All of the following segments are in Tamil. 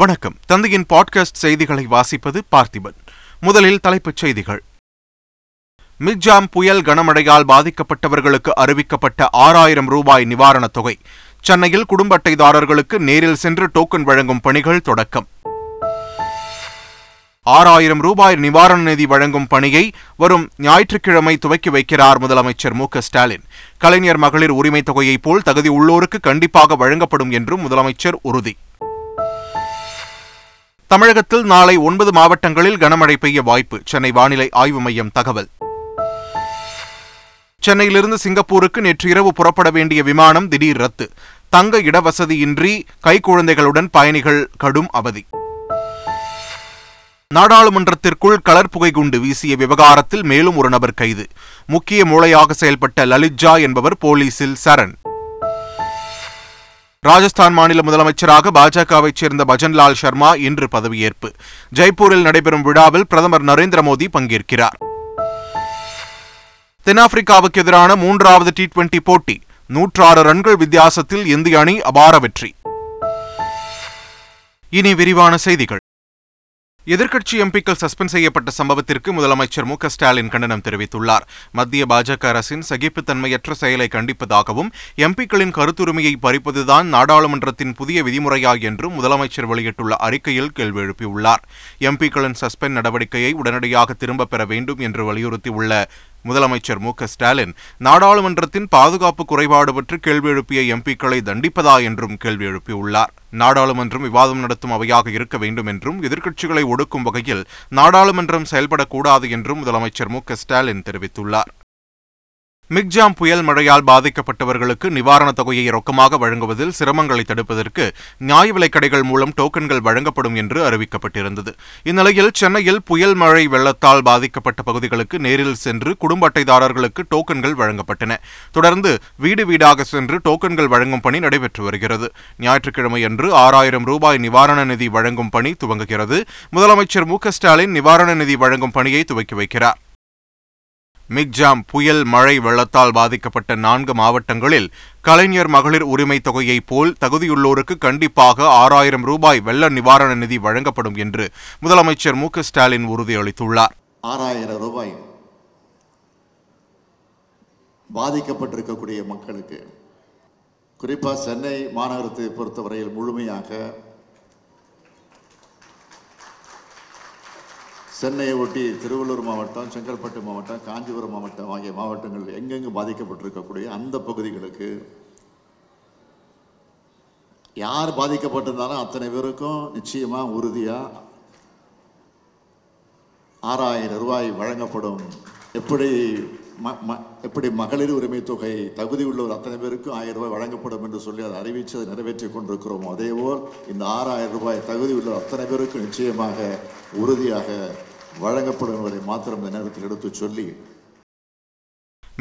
வணக்கம். தந்தையின் பாட்காஸ்ட் செய்திகளை வாசிப்பது பார்த்திபன். முதலில் தலைப்புச் செய்திகள். மிக்ஜாம் புயல் கனமழையால் பாதிக்கப்பட்டவர்களுக்கு அறிவிக்கப்பட்ட 6,000 ரூபாய் நிவாரணத் தொகை. சென்னையில் குடும்ப அட்டைதாரர்களுக்கு நேரில் சென்று டோக்கன் வழங்கும் பணிகள் தொடக்கம். 6,000 ரூபாய் நிவாரண நிதி வழங்கும் பணியை வரும் ஞாயிற்றுக்கிழமை துவக்கி வைக்கிறார் முதலமைச்சர் மு.க. ஸ்டாலின். கலைஞர் மகளிர் உரிமைத் தொகையைப் போல் தகுதி உள்ளோருக்கு கண்டிப்பாக வழங்கப்படும் என்றும் முதலமைச்சர் உறுதி. தமிழகத்தில் நாளை 9 மாவட்டங்களில் கனமழை பெய்ய வாய்ப்பு. சென்னை வானிலை ஆய்வு மையம் தகவல். சென்னையிலிருந்து சிங்கப்பூருக்கு நேற்றிரவு புறப்பட வேண்டிய விமானம் திடீர் ரத்து. தங்க இடவசதியின்றி கைக்குழந்தைகளுடன் பயணிகள் கடும் அவதி. நாடாளுமன்றத்திற்குள் கலர்புகை குண்டு வீசிய விவகாரத்தில் மேலும் ஒரு நபர் கைது. முக்கிய மூளையாக செயல்பட்ட லலித் ஜா என்பவர் போலீசில் சரண். ராஜஸ்தான் மாநில முதலமைச்சராக பாஜகவைச் சேர்ந்த பஜன்லால் ஷர்மா இன்று பதவியேற்பு. ஜெய்ப்பூரில் நடைபெறும் விழாவில் பிரதமர் நரேந்திர மோடி பங்கேற்கிறார். தென்னாப்பிரிக்காவுக்கு எதிரான 3வது டி20 போட்டி. 106 ரன்கள் வித்தியாசத்தில் இந்திய அணி அபார வெற்றி. இனி விரிவான செய்திகள். எதிர்க்கட்சி எம்பிக்கள் சஸ்பெண்ட் செய்யப்பட்ட சம்பவத்திற்கு முதலமைச்சர் மு.க. ஸ்டாலின் கண்டனம் தெரிவித்துள்ளார். மத்திய பாஜக அரசின் சகிப்புத்தன்மையற்ற செயலை கண்டிப்பதாகவும் எம்பிக்களின் கருத்துரிமையை பறிப்பதுதான் நாடாளுமன்றத்தின் புதிய விதிமுறையா என்றும் முதலமைச்சர் வெளியிட்டுள்ள அறிக்கையில் கேள்வி எழுப்பியுள்ளார். எம்பிக்களின் சஸ்பெண்ட் நடவடிக்கையை உடனடியாக திரும்பப் பெற வேண்டும் என்று வலியுறுத்தியுள்ள முதலமைச்சர் மு.க. ஸ்டாலின் நாடாளுமன்றத்தின் பாதுகாப்பு குறைபாடு பற்றி கேள்வி எழுப்பிய எம்பிக்களை தண்டிப்பதா என்றும் கேள்வி எழுப்பியுள்ளார். நாடாளுமன்றம் விவாதம் நடத்தும் அவையாக இருக்க வேண்டும் என்றும் எதிர்க்கட்சிகளை ஒடுக்கும் வகையில் நாடாளுமன்றம் செயல்படக்கூடாது என்றும் முதலமைச்சர் மு.க. ஸ்டாலின் தெரிவித்துள்ளார். மிக்ஜாம் புயல் மழையால் பாதிக்கப்பட்டவர்களுக்கு நிவாரணத் தொகையை ரொக்கமாக வழங்குவதில் சிரமங்களை தடுப்பதற்கு நியாய விலைக் கடைகள் மூலம் டோக்கன்கள் வழங்கப்படும் என்று அறிவிக்கப்பட்டிருந்தது. இந்நிலையில் சென்னையில் புயல் மழை வெள்ளத்தால் பாதிக்கப்பட்ட பகுதிகளுக்கு நேரில் சென்று குடும்ப அட்டைதாரர்களுக்கு டோக்கன்கள் வழங்கப்பட்டன. தொடர்ந்து வீடு வீடாக சென்று டோக்கன்கள் வழங்கும் பணி நடைபெற்று வருகிறது. ஞாயிற்றுக்கிழமையன்று 6,000 ரூபாய் நிவாரண நிதி வழங்கும் பணி துவங்குகிறது. முதலமைச்சர் மு.க. ஸ்டாலின் நிவாரண நிதி வழங்கும் பணியை துவக்கி வைக்கிறார். மிக்ஜாம் புயல் மழை வெள்ளத்தால் பாதிக்கப்பட்ட 4 மாவட்டங்களில் கலைஞர் மகளிர் உரிமைத் தொகையைப் போல் தகுதியுள்ளோருக்கு கண்டிப்பாக 6,000 ரூபாய் வெள்ள நிவாரண நிதி வழங்கப்படும் என்று முதலமைச்சர் மு.க. ஸ்டாலின் உறுதியளித்துள்ளார். 6,000 ரூபாய் பாதிக்கப்பட்டிருக்கக்கூடிய மக்களுக்கு, குறிப்பாக சென்னை மாநகரத்தை பொறுத்தவரையில் முழுமையாக சென்னையை ஒட்டி திருவள்ளூர் மாவட்டம், செங்கல்பட்டு மாவட்டம், காஞ்சிபுரம் மாவட்டம் ஆகிய மாவட்டங்கள் எங்கெங்கு பாதிக்கப்பட்டிருக்கக்கூடிய அந்த பகுதிகளுக்கு யார் பாதிக்கப்பட்டிருந்தாலும் அத்தனை பேருக்கும் நிச்சயமாக உறுதியாக 6,000 ரூபாய் வழங்கப்படும். எப்படி மகளிர் உரிமை தொகை தகுதி உள்ளவர் அத்தனை பேருக்கும் 1,000 ரூபாய் வழங்கப்படும் என்று சொல்லி அதை அறிவித்து அதை நிறைவேற்றிக் கொண்டிருக்கிறோமோ, அதேபோல் இந்த 6,000 ரூபாய் தகுதி உள்ளவர் அத்தனை பேருக்கும் நிச்சயமாக உறுதியாக வழங்கப்படும் என்பதை மாத்திரம் இந்த நேரத்தில் எடுத்து சொல்லி.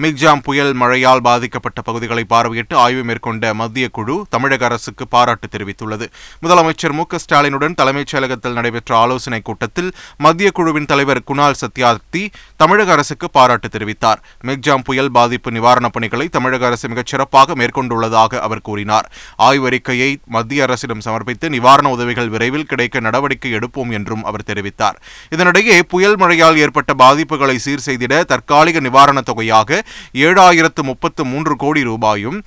மிக்ஜாம் புயல் மழையால் பாதிக்கப்பட்ட பகுதிகளை பார்வையிட்டு ஆய்வு மேற்கொண்ட மத்திய குழு தமிழக அரசுக்கு பாராட்டு தெரிவித்துள்ளது. முதலமைச்சர் மு.க. ஸ்டாலினுடன் தலைமைச் செயலகத்தில் நடைபெற்ற ஆலோசனைக் கூட்டத்தில் மத்திய குழுவின் தலைவர் குணால் சத்யாத்தி தமிழக அரசுக்கு பாராட்டு தெரிவித்தார். மிக்ஜாம் புயல் பாதிப்பு நிவாரணப் பணிகளை தமிழக அரசு மிகச் சிறப்பாக மேற்கொண்டுள்ளதாக அவர் கூறினார். ஆய்வறிக்கையை மத்திய அரசிடம் சமர்ப்பித்து நிவாரண உதவிகள் விரைவில் கிடைக்க நடவடிக்கை எடுப்போம் என்றும் அவர் தெரிவித்தார். இதனிடையே புயல் மழையால் ஏற்பட்ட பாதிப்புகளை சீர் செய்திட தற்காலிக நிவாரணத் தொகையாக 7,033 கோடி ரூபாயும்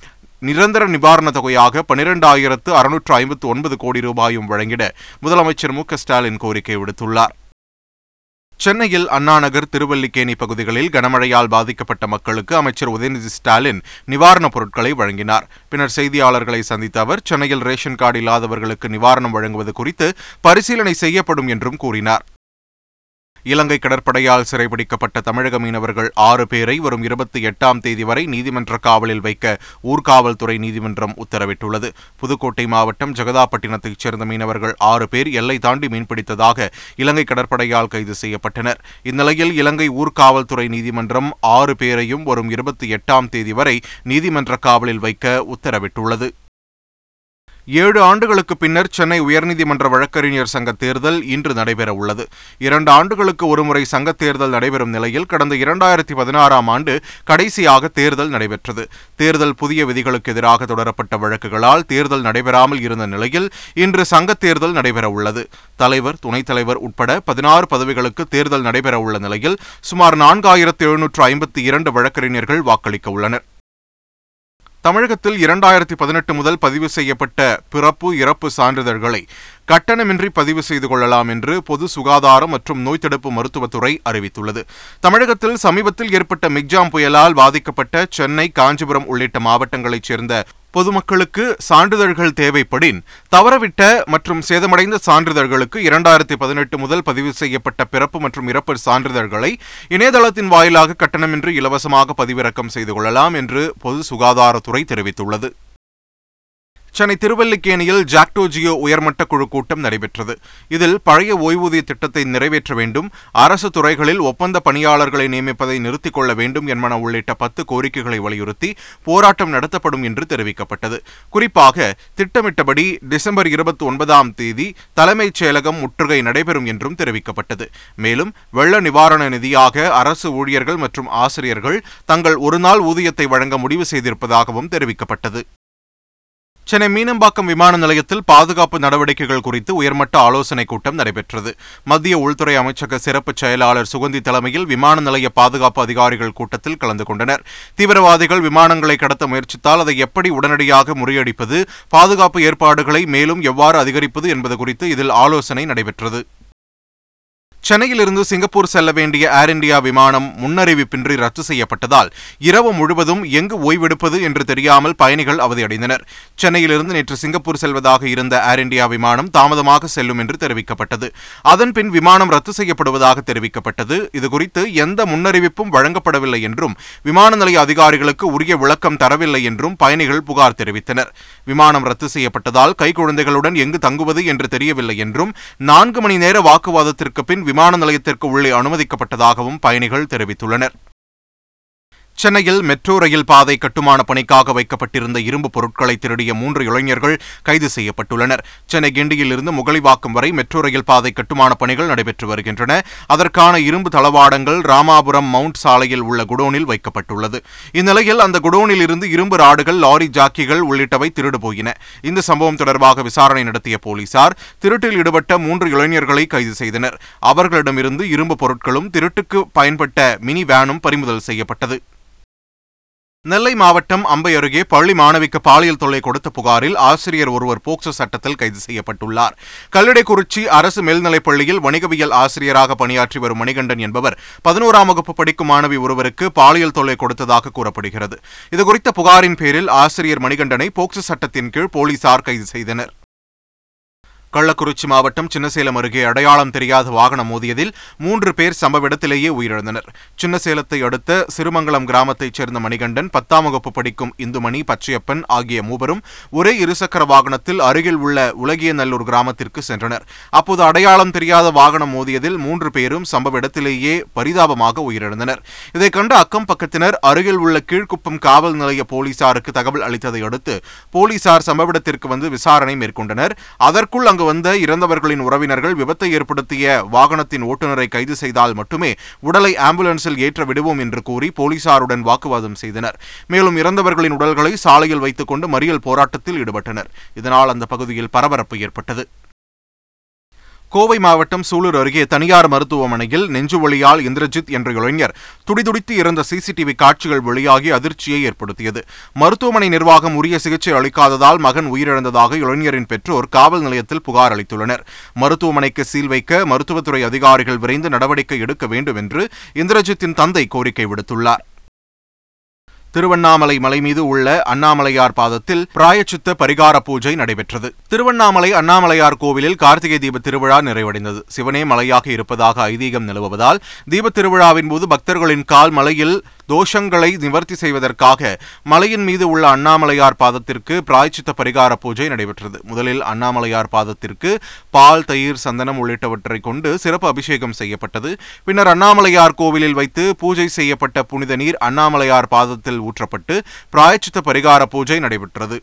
நிரந்தர நிவாரணத் தொகையாக 12,659 கோடி ரூபாயும் வழங்கிட முதலமைச்சர் மு.க. ஸ்டாலின் கோரிக்கை விடுத்துள்ளார். சென்னையில் அண்ணாநகர், திருவல்லிக்கேணி பகுதிகளில் கனமழையால் பாதிக்கப்பட்ட மக்களுக்கு அமைச்சர் உதயநிதி ஸ்டாலின் நிவாரணப் பொருட்களை வழங்கினார். பின்னர் செய்தியாளர்களை சந்தித்த அவர் சென்னையில் ரேஷன் கார்டு இல்லாதவர்களுக்கு நிவாரணம் வழங்குவது குறித்து பரிசீலனை செய்யப்படும் என்றும் கூறினார். இலங்கை கடற்படையால் சிறைபிடிக்கப்பட்ட தமிழக மீனவர்கள் 6 பேரை வரும் 28ஆம் தேதி வரை நீதிமன்ற காவலில் வைக்க ஊர்காவல்துறை நீதிமன்றம் உத்தரவிட்டுள்ளது. புதுக்கோட்டை மாவட்டம் ஜெகதாப்பட்டினத்தைச் சேர்ந்த மீனவர்கள் 6 பேர் எல்லை தாண்டி மீன்பிடித்ததாக இலங்கை கடற்படையால் கைது செய்யப்பட்டனர். இந்நிலையில் இலங்கை ஊர்காவல்துறை நீதிமன்றம் 6 பேரையும் வரும் 28ஆம் தேதி வரை நீதிமன்ற காவலில் வைக்க உத்தரவிட்டுள்ளது. 7 ஆண்டுகளுக்கு பின்னர் சென்னை உயர்நீதிமன்ற வழக்கறிஞர் சங்க தேர்தல் இன்று நடைபெற உள்ளது. 2 ஆண்டுகளுக்கு ஒருமுறை சங்க தேர்தல் நடைபெறும் நிலையில் கடந்த 2016ஆம் ஆண்டு கடைசியாக தேர்தல் நடைபெற்றது. தேர்தல் புதிய விதிகளுக்கு எதிராக தொடரப்பட்ட வழக்குகளால் தேர்தல் நடைபெறாமல் இருந்த நிலையில் இன்று சங்க தேர்தல் நடைபெற உள்ளது. தலைவர், துணைத் தலைவர் உட்பட 16 பதவிகளுக்கு தேர்தல் நடைபெற உள்ள நிலையில் சுமார் 4752 வழக்கறிஞர்கள் வாக்களிக்க உள்ளனர். தமிழகத்தில் 2018 முதல் பதிவு செய்யப்பட்ட பிறப்பு இறப்பு சான்றிதழ்களை கட்டணமின்றி பதிவு செய்து கொள்ளலாம் என்று பொது சுகாதாரம் மற்றும் நோய் தடுப்பு மருத்துவத்துறை அறிவித்துள்ளது. தமிழகத்தில் சமீபத்தில் ஏற்பட்ட மிக்ஜாம் புயலால் பாதிக்கப்பட்ட சென்னை, காஞ்சிபுரம் உள்ளிட்ட மாவட்டங்களைச் சேர்ந்த பொதுமக்களுக்கு சான்றிதழ்கள் தேவைப்படின் தவறவிட்ட மற்றும் சேதமடைந்த சான்றிதழ்களுக்கு 2018 முதல் பதிவு செய்யப்பட்ட பிறப்பு மற்றும் இறப்பு சான்றிதழ்களை இணையதளத்தின் வாயிலாக கட்டணமின்றி இலவசமாக பதிவிறக்கம் செய்து கொள்ளலாம் என்று பொது சுகாதாரத்துறை தெரிவித்துள்ளது. சென்னை திருவல்லிக்கேணியில் ஜாக்டோ ஜியோ உயர்மட்ட குழு கூட்டம் நடைபெற்றது. இதில் பழைய ஓய்வூதிய திட்டத்தை நிறைவேற்ற வேண்டும், அரசு துறைகளில் ஒப்பந்த பணியாளர்களை நியமிப்பதை நிறுத்திக் கொள்ள வேண்டும் என்பன உள்ளிட்ட 10 கோரிக்கைகளை வலியுறுத்தி போராட்டம் நடத்தப்படும் என்று தெரிவிக்கப்பட்டது. குறிப்பாக திட்டமிட்டபடி டிசம்பர் 29ஆம் தேதி தலைமைச் செயலகம் முற்றுகை நடைபெறும் என்றும் தெரிவிக்கப்பட்டது. மேலும் வெள்ள நிவாரண நிதியாக அரசு ஊழியர்கள் மற்றும் ஆசிரியர்கள் தங்கள் ஒருநாள் ஊதியத்தை வழங்க முடிவு செய்திருப்பதாகவும் தெரிவிக்கப்பட்டது. சென்னை மீனம்பாக்கம் விமான நிலையத்தில் பாதுகாப்பு நடவடிக்கைகள் குறித்து உயர்மட்ட ஆலோசனைக் கூட்டம் நடைபெற்றது. மத்திய உள்துறை அமைச்சக சிறப்பு செயலாளர் சுகந்தி தலைமையில் விமான நிலைய பாதுகாப்பு அதிகாரிகள் கூட்டத்தில் கலந்து கொண்டனர். தீவிரவாதிகள் விமானங்களை கடத்த முயற்சித்தால் அதை எப்படி உடனடியாக முறியடிப்பது, பாதுகாப்பு ஏற்பாடுகளை மேலும் எவ்வாறு அதிகரிப்பது என்பது குறித்து இதில் ஆலோசனை நடைபெற்றது. சென்னையிலிருந்து சிங்கப்பூர் செல்ல வேண்டிய ஏர் இண்டியா விமானம் முன்னறிவிப்பின்றி ரத்து செய்யப்பட்டதால் இரவு முழுவதும் எங்கு ஓய்வெடுப்பது என்று தெரியாமல் பயணிகள் அவதியடைந்தனர். சென்னையிலிருந்து நேற்று சிங்கப்பூர் செல்வதாக இருந்த ஏர் இண்டியா விமானம் தாமதமாக செல்லும் என்று தெரிவிக்கப்பட்டது. அதன்பின் விமானம் ரத்து செய்யப்படுவதாக தெரிவிக்கப்பட்டது. இதுகுறித்து எந்த முன்னறிவிப்பும் வழங்கப்படவில்லை என்றும் விமான நிலைய அதிகாரிகளுக்கு உரிய விளக்கம் தரவில்லை என்றும் பயணிகள் புகார் தெரிவித்தனர். விமானம் ரத்து செய்யப்பட்டதால் கைக்குழந்தைகளுடன் எங்கு தங்குவது என்று தெரியவில்லை என்றும் 4 மணி நேர வாக்குவாதத்திற்கு பின் விமான நிலையத்திற்கு உள்ளே அனுமதிக்கப்பட்டதாகவும் பயணிகள் தெரிவித்துள்ளனர். சென்னையில் மெட்ரோ ரயில் பாதை கட்டுமான பணிக்காக வைக்கப்பட்டிருந்த இரும்பு பொருட்களை திருடிய 3 இளைஞர்கள் கைது செய்யப்பட்டுள்ளனர். சென்னை கிண்டியிலிருந்து முகலிவாக்கம் வரை மெட்ரோ ரயில் பாதை கட்டுமான பணிகள் நடைபெற்று வருகின்றன. அதற்கான இரும்பு தளவாடங்கள் ராமாபுரம் மவுண்ட் சாலையில் உள்ள குடோனில் வைக்கப்பட்டுள்ளது. இந்நிலையில் அந்த குடோனில் இருந்து இரும்பு ராடுகள், லாரி ஜாக்கிகள் உள்ளிட்டவை திருடு போயின. இந்த சம்பவம் தொடர்பாக விசாரணை நடத்திய போலீசார் திருட்டில் ஈடுபட்ட 3 இளைஞர்களை கைது செய்தனர். அவர்களிடமிருந்து இரும்பு பொருட்களும் திருட்டுக்கு பயன்பட்ட மினி வேனும் பறிமுதல் செய்யப்பட்டது. நெல்லை மாவட்டம் அம்பை அருகே பள்ளி மாணவிக்கு பாலியல் தொல்லை கொடுத்த புகாரில் ஆசிரியர் ஒருவர் போக்சோ சட்டத்தில் கைது செய்யப்பட்டுள்ளார். கல்லடைக்குறிச்சி அரசு மேல்நிலைப் பள்ளியில் வணிகவியல் ஆசிரியராக பணியாற்றி வரும் மணிகண்டன் என்பவர் 11ஆம் வகுப்பு படிக்கும் மாணவி ஒருவருக்கு பாலியல் தொல்லை கொடுத்ததாக கூறப்படுகிறது. இதுகுறித்த புகாரின் பேரில் ஆசிரியர் மணிகண்டனை போக்சோ சட்டத்தின் கீழ் போலீசார் கைது செய்தனர். கள்ளக்குறிச்சி மாவட்டம் சின்னசேலம் அருகே அடையாளம் தெரியாத வாகனம் மோதியதில் 3 பேர் சம்பவ இடத்திலேயே உயிரிழந்தனர். சின்னசேலத்தை அடுத்த சிறுமங்கலம் கிராமத்தைச் சேர்ந்த மணிகண்டன், 10ஆம் வகுப்பு படிக்கும் இந்துமணி, பச்சையப்பன் ஆகிய மூவரும் ஒரே இருசக்கர வாகனத்தில் அருகில் உள்ள உலகியநல்லூர் கிராமத்திற்கு சென்றனர். அப்போது அடையாளம் தெரியாத வாகனம் மோதியதில் 3 பேரும் சம்பவ இடத்திலேயே பரிதாபமாக உயிரிழந்தனர். இதைக் கண்ட அக்கம் பக்கத்தினர் அருகில் உள்ள கீழ்குப்பம் காவல் நிலைய போலீசாருக்கு தகவல் அளித்ததை அடுத்து போலீசார் சம்பவ இடத்திற்கு வந்து விசாரணை மேற்கொண்டனர். அதற்குள் வந்த இறந்தவர்களின் உறவினர்கள் விபத்தை ஏற்படுத்திய வாகனத்தின் ஓட்டுநரை கைது செய்தால் மட்டுமே உடலை ஆம்புலன்ஸில் ஏற்ற விடுவோம் என்று கூறி போலீசாருடன் வாக்குவாதம் செய்தனர். மேலும் இறந்தவர்களின் உடல்களை சாலையில் வைத்துக் கொண்டு மறியல் போராட்டத்தில் ஈடுபட்டனர். இதனால் அந்த பகுதியில் பரபரப்பு ஏற்பட்டது. கோவை மாவட்டம் சூலூர் அருகே தனியார் மருத்துவமனையில் நெஞ்சுவலியால் இந்திரஜித் என்ற இளைஞர் துடிதுடித்து இறந்த CCTV காட்சிகள் வெளியாகி அதிர்ச்சியை ஏற்படுத்தியது. மருத்துவமனை நிர்வாகம் உரிய சிகிச்சை அளிக்காததால் மகன் உயிரிழந்ததாக இளைஞரின் பெற்றோர் காவல் நிலையத்தில் புகார் அளித்துள்ளனர். மருத்துவமனைக்கு சீல் வைக்க மருத்துவத்துறை அதிகாரிகள் விரைந்து நடவடிக்கை எடுக்க வேண்டும் என்று இந்திரஜித்தின் தந்தை கோரிக்கை விடுத்துள்ளார். திருவண்ணாமலை மலை மீது உள்ள அண்ணாமலையார் பாதத்தில் பிராயச்சித்த பரிகார பூஜை நடைபெற்றது. திருவண்ணாமலை அண்ணாமலையார் கோவிலில் கார்த்திகை தீப திருவிழா நிறைவடைந்தது. சிவனே மலையாக இருப்பதாக ஐதீகம் நிலவுவதால் தீபத் திருவிழாவின் போது பக்தர்களின் கால் மலையில் தோஷங்களை நிவர்த்தி செய்வதற்காக மலையின் மீது உள்ள அண்ணாமலையார் பாதத்திற்கு பிராயச்சித்த பரிகார பூஜை நடைபெற்றது. முதலில் அண்ணாமலையார் பாதத்திற்கு பால், தயிர், சந்தனம் உள்ளிட்டவற்றை கொண்டு சிறப்பு அபிஷேகம் செய்யப்பட்டது. பின்னர் அண்ணாமலையார் கோவிலில் வைத்து பூஜை செய்யப்பட்ட புனித நீர் அண்ணாமலையார் பாதத்தில் ஊற்றப்பட்டு பிராயச்சித்த பரிகார பூஜை நடைபெற்றது.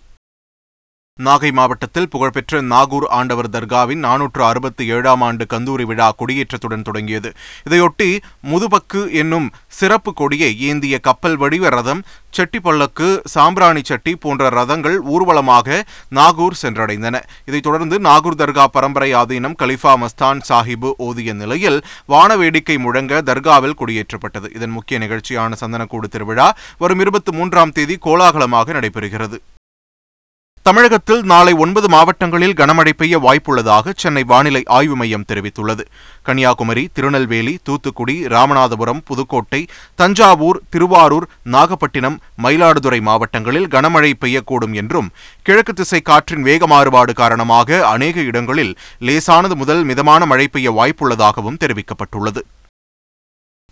நாகை மாவட்டத்தில் புகழ்பெற்ற நாகூர் ஆண்டவர் தர்காவின் 467 ஆண்டு கந்தூரி விழா கொடியேற்றத்துடன் தொடங்கியது. இதையொட்டி முதுபக்கு என்னும் சிறப்பு கொடியை ஏந்திய கப்பல் வடிவ ரதம், செட்டி பல்லக்கு, சாம்பிராணி சட்டி போன்ற ரதங்கள் ஊர்வலமாக நாகூர் சென்றடைந்தன. இதைத் தொடர்ந்து நாகூர் தர்கா பரம்பரை ஆதீனம் கலிஃபா மஸ்தான் சாஹிபு ஓதிய நிலையில் வானவேடிக்கை முழங்க தர்காவில் கொடியேற்றப்பட்டது. இதன் முக்கிய நிகழ்ச்சியான சந்தனக்கூடு திருவிழா வரும் 23ஆம் தேதி கோலாகலமாக நடைபெறுகிறது. தமிழகத்தில் நாளை 9 மாவட்டங்களில் கனமழை பெய்ய வாய்ப்புள்ளதாக சென்னை வானிலை ஆய்வு மையம் தெரிவித்துள்ளது. கன்னியாகுமரி, திருநெல்வேலி, தூத்துக்குடி, ராமநாதபுரம், புதுக்கோட்டை, தஞ்சாவூர், திருவாரூர், நாகப்பட்டினம், மயிலாடுதுறை மாவட்டங்களில் கனமழை பெய்யக்கூடும் என்றும், கிழக்கு திசை காற்றின் வேக மாறுபாடு காரணமாக அநேக இடங்களில் லேசானது முதல் மிதமான மழை பெய்ய வாய்ப்புள்ளதாகவும் தெரிவிக்கப்பட்டுள்ளது.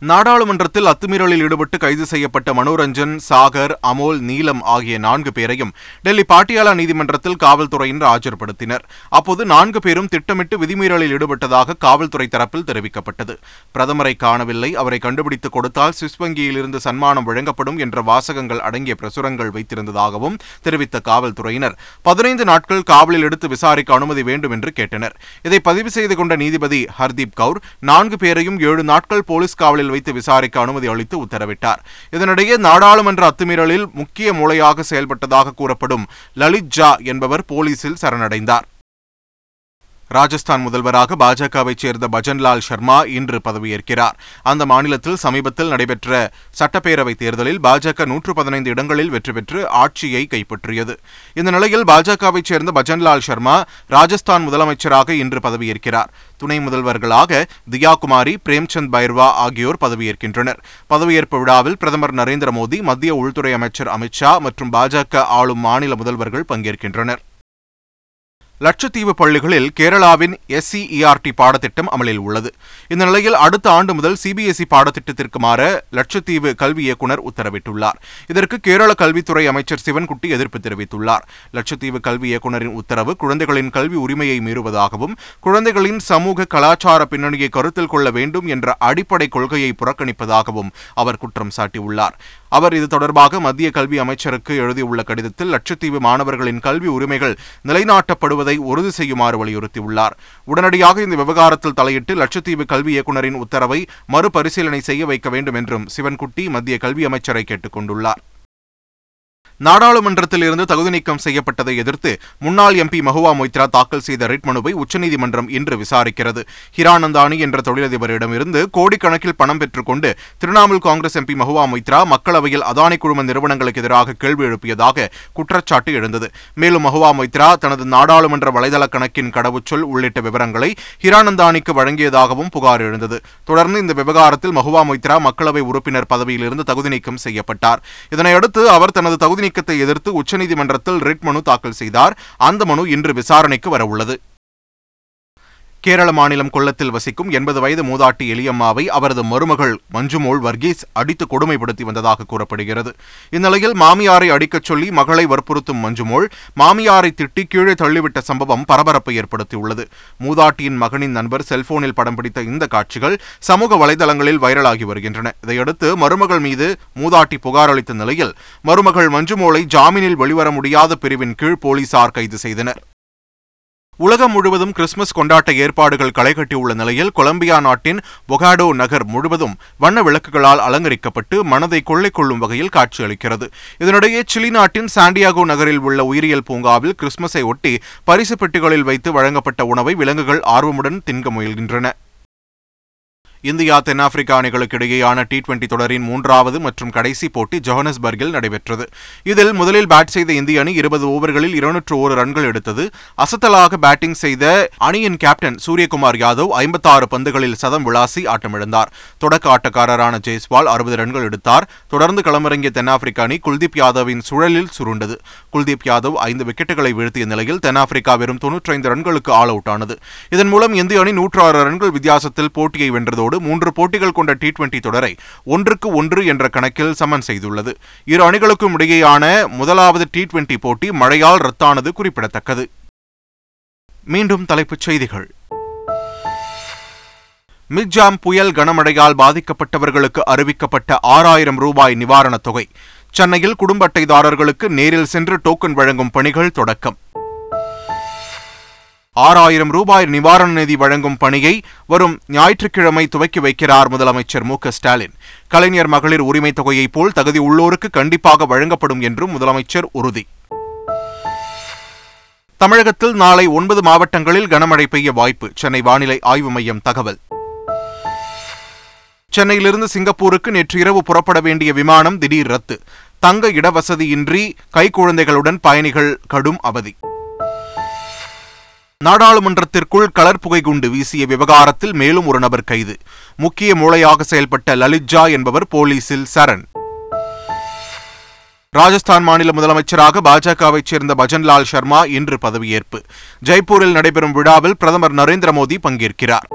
நாடாளுமன்றத்தில் அத்துமீறலில் ஈடுபட்டு கைது செய்யப்பட்ட மனோரஞ்சன், சாகர், அமோல், நீலம் ஆகிய 4 பேரையும் டெல்லி பாட்டியாலா நீதிமன்றத்தில் காவல்துறையினர் ஆஜர்படுத்தினர். அப்போது 4 பேரும் திட்டமிட்டு விதிமீறலில் ஈடுபட்டதாக காவல்துறை தரப்பில் தெரிவிக்கப்பட்டது. பிரதமரை காணவில்லை, அவரை கண்டுபிடித்து கொடுத்தால் சுவிஸ் வங்கியிலிருந்து சன்மானம் வழங்கப்படும் என்ற வாசகங்கள் அடங்கிய பிரசுரங்கள் வைத்திருந்ததாகவும் தெரிவித்த காவல்துறையினர் 15 நாட்கள் காவலில் எடுத்து விசாரிக்க அனுமதி வேண்டும் என்று கேட்டனர். இதை பதிவு செய்து கொண்ட நீதிபதி ஹர்தீப் கவுர் 4 பேரையும் 7 நாட்கள் போலீஸ் காவலில் வைத்து விசாரிக்க அனுமதி அளித்து உத்தரவிட்டார். இதனிடையே நாடாளுமன்ற அத்துமீறலில் முக்கிய மூளையாக செயல்பட்டதாக கூறப்படும் லலித் ஜா என்பவர் போலீசில் சரணடைந்தார். ராஜஸ்தான் முதல்வராக பாஜகவைச் சேர்ந்த பஜன்லால் ஷர்மா இன்று பதவியேற்கிறார். அந்த மாநிலத்தில் சமீபத்தில் நடைபெற்ற சட்டப்பேரவைத் தேர்தலில் பாஜக 115 இடங்களில் வெற்றி பெற்று ஆட்சியை கைப்பற்றியது. இந்த நிலையில் பாஜகவைச் சேர்ந்த பஜன்லால் ஷர்மா ராஜஸ்தான் முதலமைச்சராக இன்று பதவியேற்கிறார். துணை முதல்வர்களாக தியாகுமாரி, பிரேம்சந்த், பைர்வா ஆகியோர் பதவியேற்கின்றனர். பதவியேற்பு விழாவில் பிரதமர் நரேந்திர மோடி, மத்திய உள்துறை அமைச்சர் அமித் ஷா மற்றும் பாஜக ஆளும் மாநில முதல்வர்கள் பங்கேற்கின்றனர். லட்சத்தீவு பள்ளிகளில் கேரளாவின் SCERT பாடத்திட்டம் அமலில் உள்ளது. இந்த நிலையில் அடுத்த ஆண்டு முதல் CBSE பாடத்திட்டத்திற்கு மாற லட்சத்தீவு கல்வி இயக்குநர் உத்தரவிட்டுள்ளார். இதற்கு கேரள கல்வித்துறை அமைச்சர் சிவன்குட்டி எதிர்ப்பு தெரிவித்துள்ளார். லட்சத்தீவு கல்வி இயக்குநரின் உத்தரவு குழந்தைகளின் கல்வி உரிமையை மீறுவதாகவும், குழந்தைகளின் சமூக கலாச்சார பின்னணியை கருத்தில் கொள்ள வேண்டும் என்ற அடிப்படை கொள்கையை புறக்கணிப்பதாகவும் அவர் குற்றம் சாட்டியுள்ளார். அவர் இது தொடர்பாக மத்திய கல்வி அமைச்சருக்கு எழுதியுள்ள கடிதத்தில் லட்சத்தீவு மாணவர்களின் கல்வி உரிமைகள் நிலைநாட்டப்படுவதை உறுதி செய்யுமாறு வலியுறுத்தியுள்ளார். உடனடியாக இந்த விவகாரத்தில் தலையிட்டு லட்சத்தீவு கல்வி இயக்குநரின் உத்தரவை மறுபரிசீலனை செய்ய வைக்க வேண்டும் என்றும் சிவன்குட்டி மத்திய கல்வி அமைச்சரை கேட்டுக் கொண்டுள்ளார். நாடாளுமன்றத்தில் இருந்து தகுதி நீக்கம் செய்யப்பட்டதை எதிர்த்து முன்னாள் MP மகுவா மொயத்ரா தாக்கல் செய்த ரிட் மனுவை உச்சநீதிமன்றம் இன்று விசாரிக்கிறது. ஹிரானந்தானி என்ற தொழிலதிபரிடமிருந்து கோடிக்கணக்கில் பணம் பெற்றுக்கொண்டு திரிணாமுல் காங்கிரஸ் MP மகுவா மொயத்ரா மக்களவையில் அதானி குழும நிறுவனங்களுக்கு எதிராக கேள்வி எழுப்பியதாக குற்றச்சாட்டு எழுந்தது. மேலும் மகுவா மொயத்ரா தனது நாடாளுமன்ற வலைதள கணக்கின் கடவுச்சொல் உள்ளிட்ட விவரங்களை ஹிரானந்தானிக்கு வழங்கியதாகவும் புகார் எழுந்தது. தொடர்ந்து இந்த விவகாரத்தில் மகுவா மொயத்ரா மக்களவை உறுப்பினர் பதவியிலிருந்து தகுதி நீக்கம் செய்யப்பட்டார். இதனையடுத்து அவர் தனது தகுதி நீக்கத்தை எதிர்த்து உச்சநீதிமன்றத்தில் ரிட் மனு தாக்கல் செய்தார். அந்த மனு இன்று விசாரணைக்கு வரவுள்ளது. கேரள மாநிலம் கொல்லத்தில் வசிக்கும் 80 வயது மூதாட்டி எளியம்மாவை அவரது மருமகள் மஞ்சுமோள் வர்க்கீஸ் அடித்து கொடுமைப்படுத்தி வந்ததாக கூறப்படுகிறது. இந்நிலையில் மாமியாரை அடிக்கச் சொல்லி மகளை வற்புறுத்தும் மஞ்சுமோள் மாமியாரை திட்டி கீழே தள்ளிவிட்ட சம்பவம் பரபரப்பை ஏற்படுத்தியுள்ளது. மூதாட்டியின் மகனின் நண்பர் செல்போனில் படம் பிடித்த இந்த காட்சிகள் சமூக வலைதளங்களில் வைரலாகி வருகின்றன. இதையடுத்து மருமகள் மீது மூதாட்டி புகார் அளித்த நிலையில் மருமகள் மஞ்சுமோளை ஜாமீனில் வெளிவர முடியாத பிரிவின் கீழ் போலீசார் கைது செய்தனர். உலகம் முழுவதும் கிறிஸ்துமஸ் கொண்டாட்ட ஏற்பாடுகள் களைகட்டியுள்ள நிலையில் கொலம்பியா நாட்டின் பொகாடோ நகர் முழுவதும் வண்ண விளக்குகளால் அலங்கரிக்கப்பட்டு மனதை கொள்ளை கொள்ளும் வகையில் காட்சியளிக்கிறது. இதனிடையே சிலி நாட்டின் சாண்டியாகோ நகரில் உள்ள உயிரியல் பூங்காவில் கிறிஸ்துமஸை ஒட்டி பரிசு பெட்டிகளில் வைத்து வழங்கப்பட்ட உணவை விலங்குகள் ஆர்வமுடன் தின்க முயல்கின்றன. இந்தியா தென்னாப்பிரிக்கா அணிகளுக்கு இடையேயான T20 தொடரின் 3வது மற்றும் கடைசி போட்டி ஜோஹனஸ்பர்கில் நடைபெற்றது. இதில் முதலில் பேட் செய்த இந்திய அணி 20 ஓவர்களில் 201 ரன்கள் எடுத்தது. அசத்தலாக பேட்டிங் செய்த அணியின் கேப்டன் சூரியகுமார் யாதவ் 56 பந்துகளில் சதம் விளாசி ஆட்டமிழந்தார். தொடக்க ஆட்டக்காரரான ஜெயஸ்வால் 60 ரன்கள் எடுத்தார். தொடர்ந்து களமிறங்கிய தென்னாப்பிரிக்க அணி குல்தீப் யாதவின் சுழலில் சுருண்டது. குல்தீப் யாதவ் 5 விக்கெட்டுகளை வீழ்த்திய நிலையில் தென்னாப்பிரிக்கா வெறும் 95 ரன்களுக்கு ஆல் அவுட் ஆனது. இதன் மூலம் இந்திய அணி 106 ரன்கள் வித்தியாசத்தில் போட்டியை வென்றதோடு 3 போட்டிகள் கொண்ட T20 தொடரை 1-1 என்ற கணக்கில் சமன் செய்துள்ளது. இரு அணிகளுக்கும் இடையேயான முதலாவது T20 போட்டி மழையால் ரத்தானது குறிப்பிடத்தக்கது. மீண்டும் தலைப்புச் செய்திகள். மிக்ஜாம் புயல் கனமழையால் பாதிக்கப்பட்டவர்களுக்கு அறிவிக்கப்பட்ட 6000 ரூபாய் நிவாரணத் தொகை. சென்னையில் குடும்ப அட்டைதாரர்களுக்கு நேரில் சென்று டோக்கன் வழங்கும் பணிகள் தொடக்கம். 6,000 ரூபாய் நிவாரண நிதி வழங்கும் பணியை வரும் ஞாயிற்றுக்கிழமை துவக்கி வைக்கிறார் முதலமைச்சர் மு.க. ஸ்டாலின். கலைஞர் மகளிர் உரிமை தொகையைப் போல் தகுதி உள்ளோருக்கு கண்டிப்பாக வழங்கப்படும் என்றும் முதலமைச்சர் உறுதி. தமிழகத்தில் நாளை 9 மாவட்டங்களில் கனமழை பெய்ய வாய்ப்பு, சென்னை வானிலை ஆய்வு மையம் தகவல். சென்னையிலிருந்து சிங்கப்பூருக்கு நேற்று இரவு புறப்பட வேண்டிய விமானம் திடீர் ரத்து. தங்க இடவசதியின்றி கைக்குழந்தைகளுடன் பயணிகள் கடும் அவதி. நாடாளுமன்றத்திற்குள் கலர்புகை குண்டு வீசிய விவகாரத்தில் மேலும் ஒரு நபர் கைது. முக்கிய மூளையாக செயல்பட்ட லலித் ஜா என்பவர் போலீசில் சரண். ராஜஸ்தான் மாநில முதலமைச்சராக பாஜகவைச் சேர்ந்த பஜன்லால் ஷர்மா இன்று பதவியேற்பு. ஜெய்ப்பூரில் நடைபெறும் விழாவில் பிரதமர் நரேந்திர மோடி பங்கேற்கிறார்.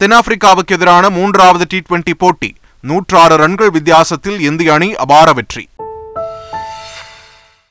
தென்னாப்பிரிக்காவுக்கு எதிரான 3வது டி20 போட்டி 106 ரன்கள் வித்தியாசத்தில் இந்திய அணி அபார வெற்றி.